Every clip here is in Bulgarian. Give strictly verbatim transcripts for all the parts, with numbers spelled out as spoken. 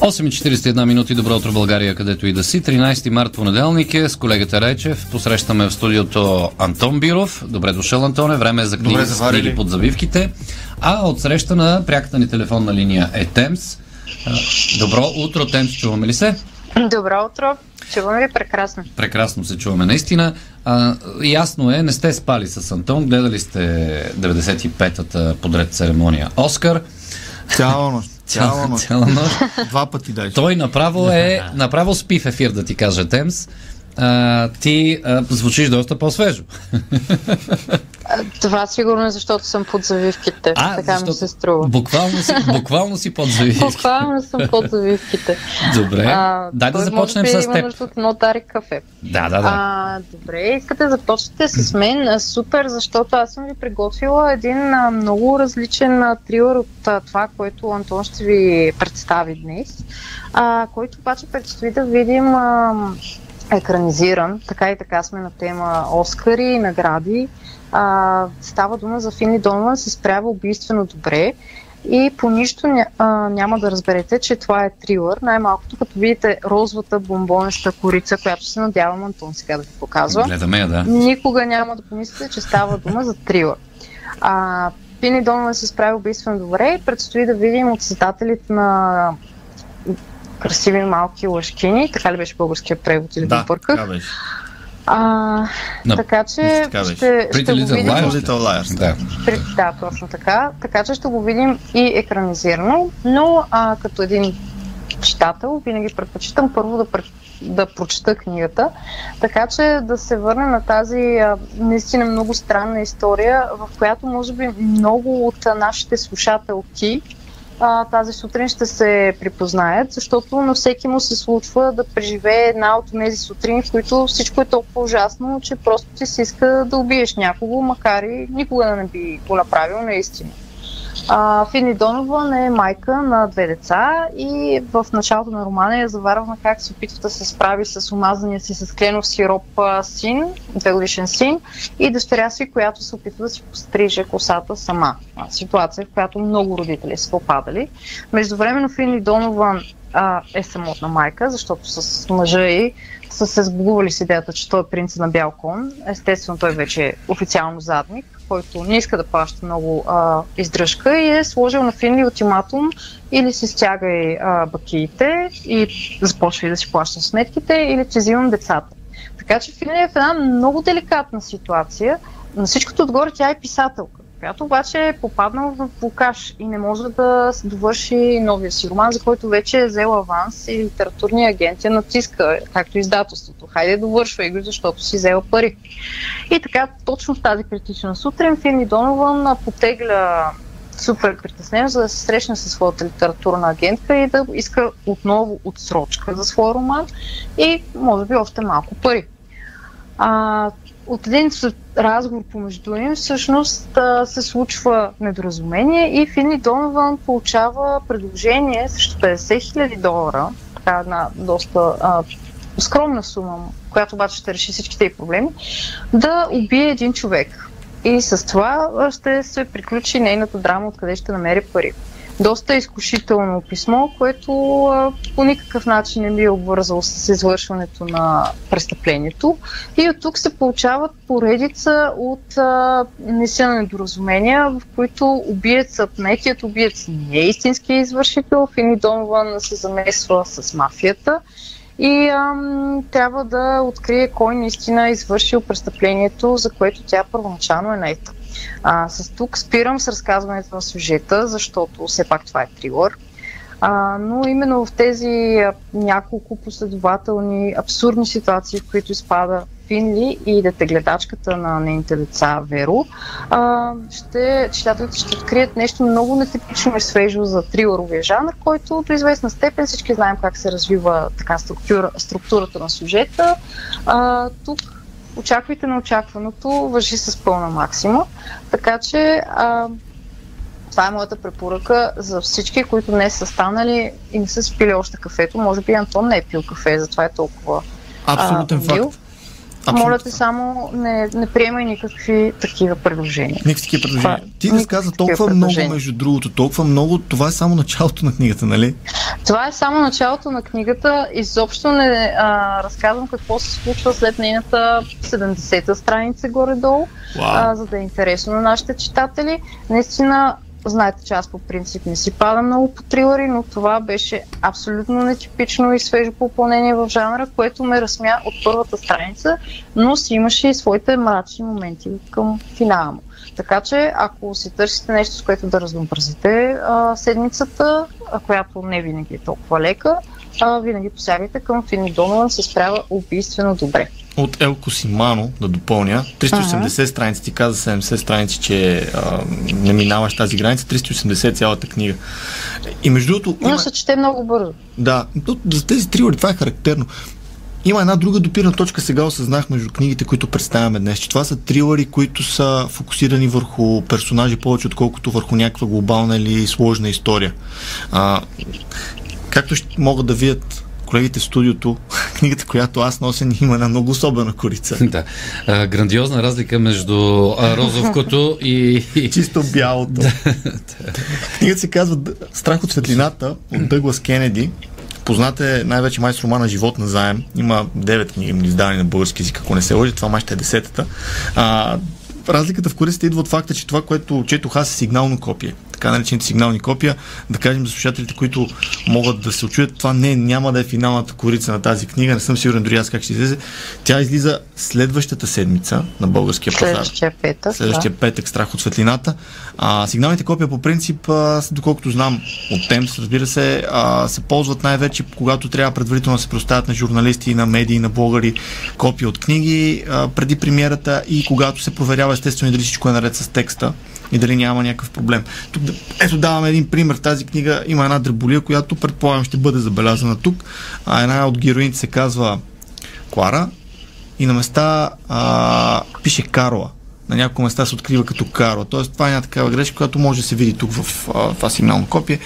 осем и четиридесет и една минути. Добро утро, България, където и да си. тринадесети март, понеделник е. С колегата Райчев посрещаме в студиото Антон Биров. Добре дошъл, Антоне. Време е за книги с книги под завивките. А отсреща на пряката ни телефонна линия е Темз. Добро утро, Темз. Чуваме ли се? Добро утро. Чуваме ви прекрасно. Прекрасно се чуваме, наистина. А, ясно е, не сте спали с Антон. Гледали сте деветдесет и петата подред церемония Оскар. Цяла нощ. Цяла нощ. Цяла нощ. Два пъти дай. Той направо е, направо спи в ефир, да ти кажа, Темз. А, ти а, звучиш доста по-свежо. Това сигурно е, защото съм под завивките. А, така ми се струва. Буквално си, буквално си под завивките. Буквално съм под завивките. Добре. А, дай да започнем би, с теб. Той може от Нотари кафе. Да, да, да. А, добре, искате да започнете с мен. Супер, защото аз съм ви приготвила един а, много различен а, трилър от а, това, което Антон ще ви представи днес. А, който обаче предстои да видим... А, екранизиран. Така и така сме на тема Оскари и награди. А, става дума за Финли Донован се справя убийствено добре и по нищо ня, а, няма да разберете, че това е трилър. Най-малкото като видите розовата бомбонеща корица, която се надявам Антон сега да ви показва. Гледаме я, да. Никога няма да помислите, че става дума за трилър. А, Финли Донован се справя убийствено добре и предстои да видим от създателите на Красиви малки лъжкини. Така ли беше българския превод или да бърках? Да, така беше. А, no. Така че така ще, ще го видим... Liars, да. При, да, точно така. Така че ще го видим и екранизирано, но а, като един читател винаги предпочитам първо да, пред, да прочета книгата. Така че да се върне на тази а, наистина много странна история, в която може би много от а, нашите слушателки А, тази сутрин ще се припознаят, защото на всеки му се случва да преживее една от тези сутрини, в които всичко е толкова ужасно, че просто ти се иска да убиеш някого, макар и никога да не би го направил наистина. А, Финли Донован е майка на две деца и в началото на романа я заварваме как се опитва да се справи с омазания си с кленов сироп син, двегодишен син, и дъщеря си, която се опитва да си постриже косата сама. Ситуация, в която много родители са попадали. Междувременно Финли Донован а, е самотна майка, защото с мъжа и са се сбогували с идеята, че той е принца на бял кон. Естествено, той вече е официално задник, който не иска да плаща много а, издръжка и е сложил на Финли ултиматум: или си стягай а, бакиите и започва да си плаща сметките, или ти взимам децата. Така че Финли е в една много деликатна ситуация. На всичкото отгоре тя е писателка, която обаче е попаднала в блокаж и не може да се довърши новия си роман, за който вече е взел аванс и литературния агент я натиска, както издателството. Хайде, довършвай го, защото си взела пари. И така, точно в тази критична сутрин Финли Донован потегля супер притеснен, за да се срещне със своята литературна агентка и да иска отново отсрочка за своя роман и може би още малко пари. А, от един разговор помежду им всъщност се случва недоразумение и Финли Донован получава предложение срещу петдесет хиляди долара, така една доста а, скромна сума, която обаче ще реши всичките ѝ проблеми, да убие един човек. И с това ще се приключи нейната драма, откъде ще намери пари. Доста изкушително писмо, което а, по никакъв начин не би е обвързало с извършването на престъплението. И от тук се получават поредица от а, несена недоразумения, в които убиецът, некият убиец не е истински извършител. Финли Донован се замесва с мафията и ам, трябва да открие кой наистина е извършил престъплението, за което тя първоначално е наета. А, с тук спирам с разказването на сюжета, защото все пак това е трилър. А, но именно в тези а, няколко последователни абсурдни ситуации, в които изпада Финли и детегледачката на нейните деца Веро, а, ще, читателите ще открият нещо много нетипично и свежо за трилъровия жанр, който до известна степен всички знаем как се развива така структура, структурата на сюжета. А, тук очаквайте на очакваното, върши с пълна максима. Така че а, това е моята препоръка за всички, които не са станали и не са спили още кафето. Може би Антон не е пил кафе, затова е толкова абсолютен а, бил. Факт. Абсолютно. Моля те, само не, не приемай никакви такива предложения. Никакви такива предложения. Това, Ти разказа толкова много, между другото, толкова много. Това е само началото на книгата, нали? Това е само началото на книгата. Изобщо не а, разказвам какво се случва след нейната седемдесета страница горе-долу, а, за да е интересно на нашите читатели. Наистина, знаете, че аз по принцип не си пада много по трилъри, но това беше абсолютно нетипично и свежо попълнение в жанра, което ме разсмя от първата страница, но си имаше и своите мрачни моменти към финала му. Така че, ако си търсите нещо, с което да разнообразите седмицата, а, която не винаги е толкова лека, а, винаги посягайте към Финли Донован се справя убийствено добре. От Ел Косимано, да допълня, триста и осемдесет uh-huh. страници, ти каза седемдесет страници, че а, не минаваш тази граница, триста и осемдесет цялата книга. И между другото... Но има... се чете много бързо. Да, за тези трилъри това е характерно. Има една друга допирна точка, сега осъзнах, между книгите, които представяме днес, че това са трилъри, които са фокусирани върху персонажи повече, отколкото върху някаква глобална или сложна история. А, както ще могат да видят колегите в студиото, книгата, която аз нося, има една много особена корица. Да. А, грандиозна разлика между розовкото и... чисто бялото. Да, да. Книгата се казва Страх от светлината от Дъглас Кенеди. Познат е най-вече май с романа Живот на заем. Има девет книги издани на български език, ако не се лъжи. Това май ще е десетата. А, разликата в корицата идва от факта, че това, което четох аз, е сигнално копие. Така наречените сигнални копия, да кажем за слушателите, които могат да се очуят, това не, няма да е финалната корица на тази книга, не съм сигурен дори аз как ще излезе. Тя излиза следващата седмица на българския пазар. Следващия петък. Следващия да. петък, Страх от светлината. А, сигналните копия по принцип, а, доколкото знам от Темз, разбира се, а, се ползват най-вече, когато трябва предварително да се предоставят на журналисти, на медии, на блогъри копия от книги а, преди премиерата и когато се проверява естествено дали всичко е наред с текста и дали няма някакъв проблем. Тук, ето, давам един пример. Тази книга има една дреболия, която предполагам ще бъде забелязана тук. А една от героините се казва Клара и на места а, пише Карла. На няколко места се открива като Карла. Тоест, това е една такава грешка, която може да се види тук в а, това сигнално копие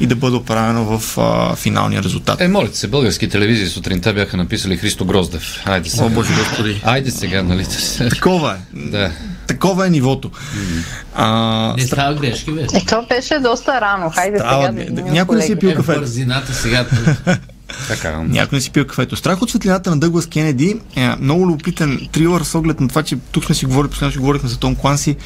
и да бъде оправено в а, финалния резултат. Е, молите се, български телевизии сутринта бяха написали Христо Гроздев. Айде сега. О, Боже, Господи. Айде сега, нали? Такова е. Да. Такова е нивото. А, не става грешки, бе. Е, това беше доста рано. Хайде става, сега. Да, някой не си е пил кафето. Е, бързината сега. Така. Някой не си пил кафето. Страх от светлината на Дъглас Кенеди е много любопитен трилър с оглед на това, че тук сме си говорили, последно ще говорихме за Том Кланси,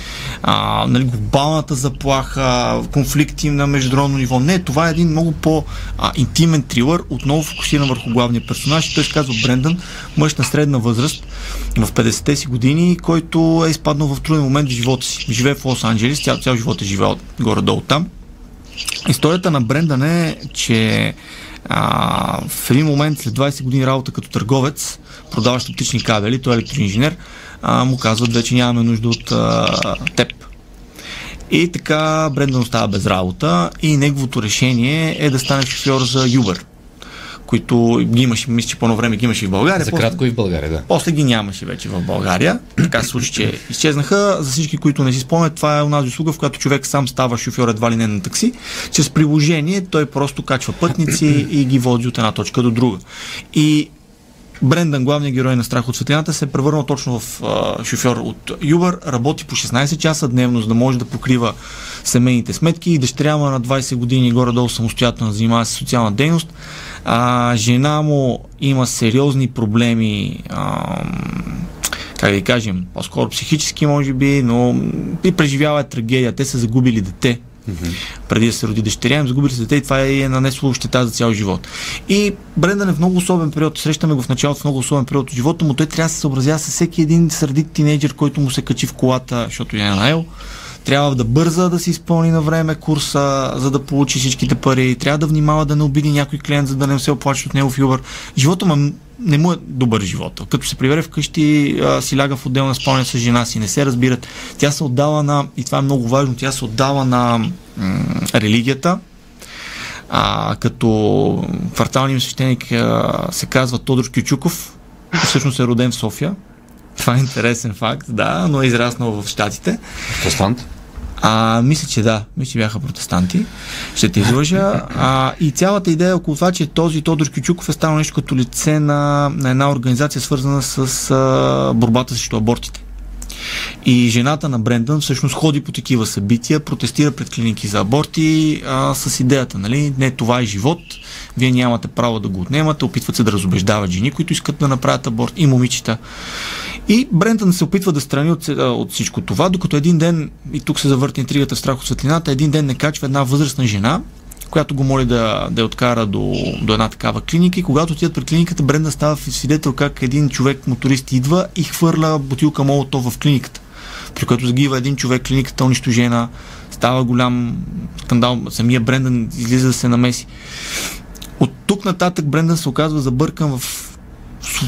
а, нали, глобалната заплаха, конфликти на международно ниво. Не, това е един много по-интимен трилър, отново фокусиран върху главния персонаж. Той се казва Брендан, мъж на средна възраст, в петдесетте си години, който е изпаднал в труден момент в живота си. Живее в Лос-Анджелес, цял, цял живот е живеел горе-долу там. Историята на Брендан е, че а, в един момент след двайсет години работа като търговец, продаващ оптични кабели, той е електроинженер, а, му казват вече нямаме нужда от а, теб. И така Брендан остава без работа и неговото решение е да стане шофьор за Uber, които ги имаше, мисля, че по едно време ги имаше и в България. За кратко после, и в България, да. После ги нямаше вече в България. Така се случи, че изчезнаха. За всички, които не си спомнят, това е унази услуга, в която човек сам става шофьор едва ли не на такси. Чрез приложение той просто качва пътници и ги води от една точка до друга. И Брендан, главният герой на Страх от светлината, се е превърнал точно в а, шофьор от Uber, работи по шестнайсет часа дневно, за да може да покрива семейните сметки и дъщеря му на двайсет години горе-долу самостоятелно занимава се с социална дейност. А, жена му има сериозни проблеми, а, как да ви кажем, по-скоро психически може би, но и преживява трагедия. Те са загубили дете. Mm-hmm. Преди да се роди дъщеря им, загубили се дете и това е нанесло щета за цял живот. И Брендан е в много особен период, срещаме го в началото в много особен период от живота му, той трябва да се съобразява с всеки един сърдит тинейджер, който му се качи в колата, защото я е наел. Трябва да бърза да се изпълни на време курса, за да получи всичките пари, трябва да внимава да не обиди някой клиент, за да не се оплаче от него в Uber. Живота му не му е добър живот. Като се прибере вкъщи, а, си ляга в отделна спалня с жена си, не се разбират. Тя се отдава на, и това е много важно, тя се отдава на м- религията. А, като кварталният свещеник а, се казва Тодор Кючуков, всъщност е роден в София. Това е интересен факт, да, но е израснал в Щатите. Протестант? А, мисля, че да. Мисля, че бяха протестанти. Ще те излъжа. А, и цялата идея е около това, че този Тодор Кючуков е станал нещо като лице на, на една организация, свързана с а, борбата срещу абортите. И жената на Брендън всъщност ходи по такива събития, протестира пред клиники за аборти а, с идеята, нали, не, това е живот, вие нямате право да го отнемате, опитват се да разубеждават жени, които искат да направят аборт, и момичета. И Брендън се опитва да страни от, от всичко това, докато един ден, и тук се завърти интригата в Страх от светлината, един ден не качва една възрастна жена, която го моли да, да я откара до, до една такава клиника, и когато отидат при клиниката, Бренда става свидетел как един човек моторист идва и хвърля бутилка молотов в клиниката, при което загива един човек, клиниката унищожена, става голям скандал, самия Брендан излиза да се намеси. От тук нататък Брендан се оказва забъркан в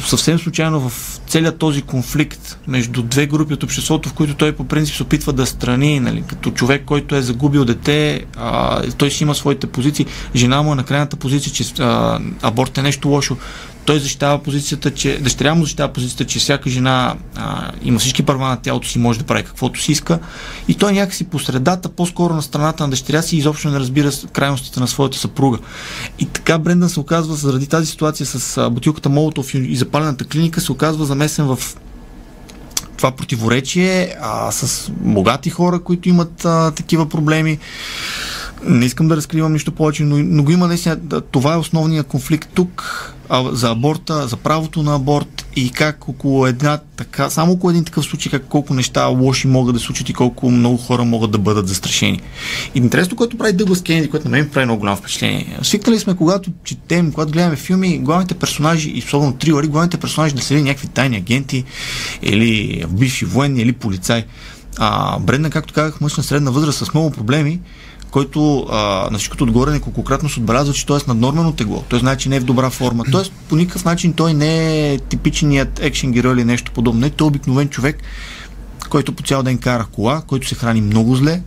съвсем случайно в целият този конфликт между две групи от обществото, в които той по принцип се опитва да страни, нали, като човек, който е загубил дете, а, той си има своите позиции, жена му е на крайната позиция, че а, аборт е нещо лошо, той защитава позицията, че дъщеря му защитава позицията, че всяка жена а, има всички права на тялото си, може да прави каквото си иска, и той някакси по средата, по-скоро на страната на дъщеря си, изобщо не разбира крайностите на своята съпруга. И така Брендан се оказва, заради тази ситуация с бутилката молотов и запалената клиника, се оказва замесен в това противоречие а, с богати хора, които имат а, такива проблеми. Не искам да разкривам нищо повече, но, но го има наистина. Това е основният конфликт тук а, за аборта, за правото на аборт, и как около една така, само около един такъв случай, как колко неща лоши могат да случат и колко много хора могат да бъдат застрашени. И интересно, което прави Дъглас Кенеди, което на мен прави много голямо впечатление. Свикнали сме, когато четем, когато гледаме филми, главните персонажи, и особено трилъри, главните персонажи да са ли някакви тайни агенти, или бивши военни, или полицай. А, Брендан, както казах, мъж на средна възраст с много проблеми, който а, на всичкото отгоре неколкократно се отбелязва, че той е с наднормено тегло. Той знае, че не е в добра форма. Т.е. по никакъв начин той не е типичният екшен герой или нещо подобно. Не, той е обикновен човек, който по цял ден кара кола, който се храни много зле,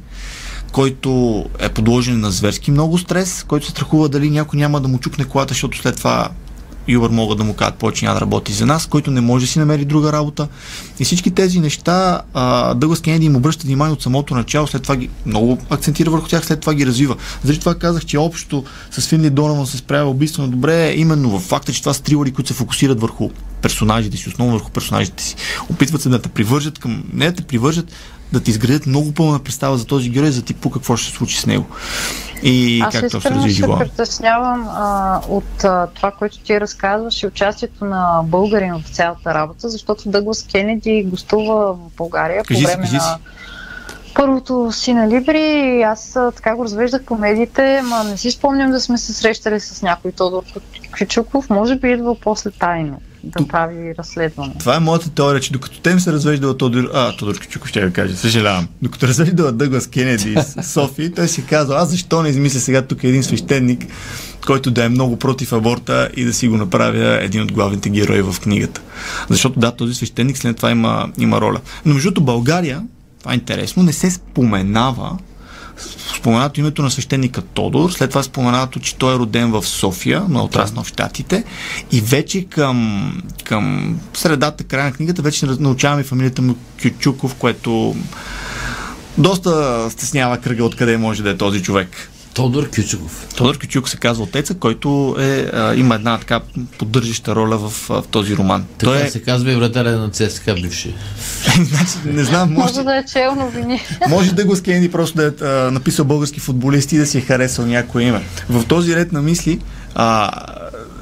който е подложен на зверски много стрес, който се страхува дали някой няма да му чукне колата, защото след това Uber могат да му кажат, повече няма да работи за нас, който не може да си намери друга работа. И всички тези неща Дъглас Кенеди им обръща внимание от самото начало, след това ги много акцентира върху тях, след това ги развива. Заради това казах, че общо с Финли Донован се справя убийствено добре, именно в факта, че това са трилъри, които се фокусират върху персонажите си, основно върху персонажите си. Опитват се да те привържат към, не да те привържат, да ти изградят много пълна представа за този герой, за типу какво ще се случи с него. И аз как точно се живота. Аз се притеснявам а, от а, това, което ти разказваш, и участието на българин в цялата работа, защото Дъглас Кенеди гостува в България кажи по време си, на първото си на Либри, и аз а, така го развеждах по медиите, ма не си спомням да сме се срещали с някой Тодор Кючуков, може би идва после тайно да Т... прави разследване. Това е моята теория, че докато тем се развеждала Тодор... А, Тодор Кючуков ще ви кажа, съжалявам. Докато развеждала Дъглас Кенеди и Софи, той си казва, аз защо не измисля сега тук един свещеник, който да е много против аборта и да си го направя един от главните герои в книгата. Защото да, този свещеник след това има, има роля. Но междуто България, това е интересно, не се споменава. Споменато името на свещеника Тодор, след това споменато, че той е роден в София, но е отраснал в Щатите, и вече към, към средата, края на книгата, вече научаваме фамилията му Кючуков, което доста стеснява кръга откъде може да е този човек. Тодор Кючуков. Тодор Кючуков се казва отецът, който е, а, има една така поддържаща роля в, в този роман. Така той е... се казва и вратаря на ЦСКА бивши. Не знам, може... може да е чел новини. Може да го скени просто да е а, написал български футболист и да си е харесал някое име. В този ред на мисли а,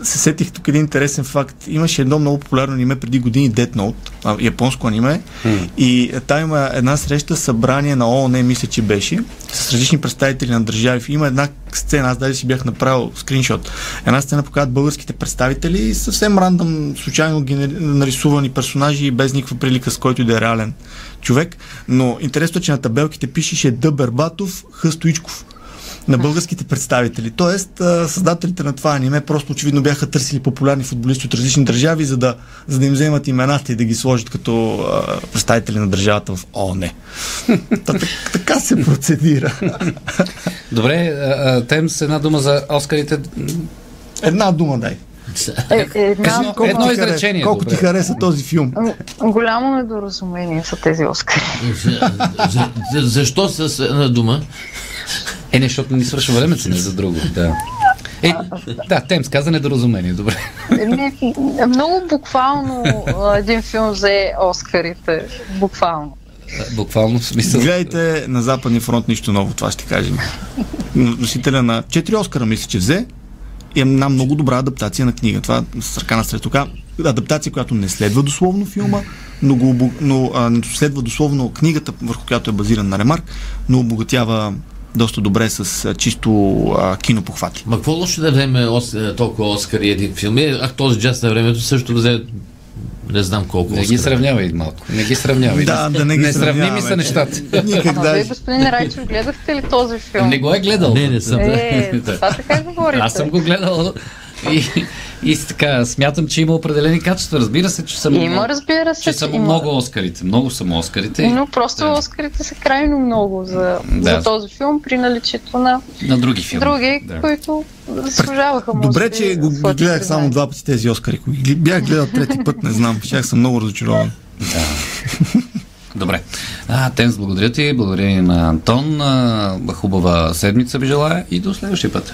се сетих тук един интересен факт. Имаше едно много популярно аниме преди години, Death Note, а, японско аниме, mm. и там има една среща, събрание на ООН, мисля, че беше, с различни представители на държави. Има една сцена, аз даже си бях направил скриншот. Една сцена показват българските представители, съвсем рандъм, случайно генери... нарисувани персонажи, без никаква прилика с който да е реален човек. Но интересно е, че на табелките пишеше Дъбербатов, Хъстоичков. На българските представители. Тоест, създателите на това аниме просто очевидно бяха търсили популярни футболисти от различни държави, за да, за да им вземат имената и да ги сложат като а, представители на държавата в ООН. Та, така се процедира. Добре, Темз, една дума за Оскарите. Една дума, дай. Е, една... Кажи, колко едно ти изречение. Колко добре ти хареса този филм? Голямо недоразумение са тези Оскари. За, за, за, защо с една дума? Е, не, защото ни свършва времето, не за друго. Да. Е, да, Темз каза недоразумение, добре. Не, много буквално един филм взе Оскарите. Буквално. Буквално в смисъл. Гледайте На Западния фронт нищо ново, това ще кажем. Носителя на четири Оскара, мисля, че взе. И е една много добра адаптация на книга. Това с ръка на сретока. Адаптация, която не следва дословно филма, но, го, но а, не следва дословно книгата, върху която е базиран на Ремарк, но обогатява доста добре с а, чисто а, кинопохвати. Ма какво лошо да вземе ос, толкова Оскар и един филм? А този джаз на времето също взе не знам колко. Не ги сравнявай малко. Не ги сравнявай. Да, да не ги не сравними са нещата. Ама вие, господин Райчев, гледахте ли този филм? Не го е гледал. Не, не съм. Е, това така говорите. Аз съм го гледал. И, и така, смятам, че има определени качества. Разбира се, че само има, разбира се, че само има... много Оскарите. Много само Оскарите. Но просто да. Оскарите са крайно много за, да. за този филм при наличието на, на други филми, други, да. които заслужаваха. Добре, мозби, че го гледах само два пъти тези Оскари. Бях гледал трети път, не знам. Щях съм много разочарован. Да. Добре. А, Темз, благодаря ти. Благодаря на Антон. А, хубава седмица ви желая и до следващия път.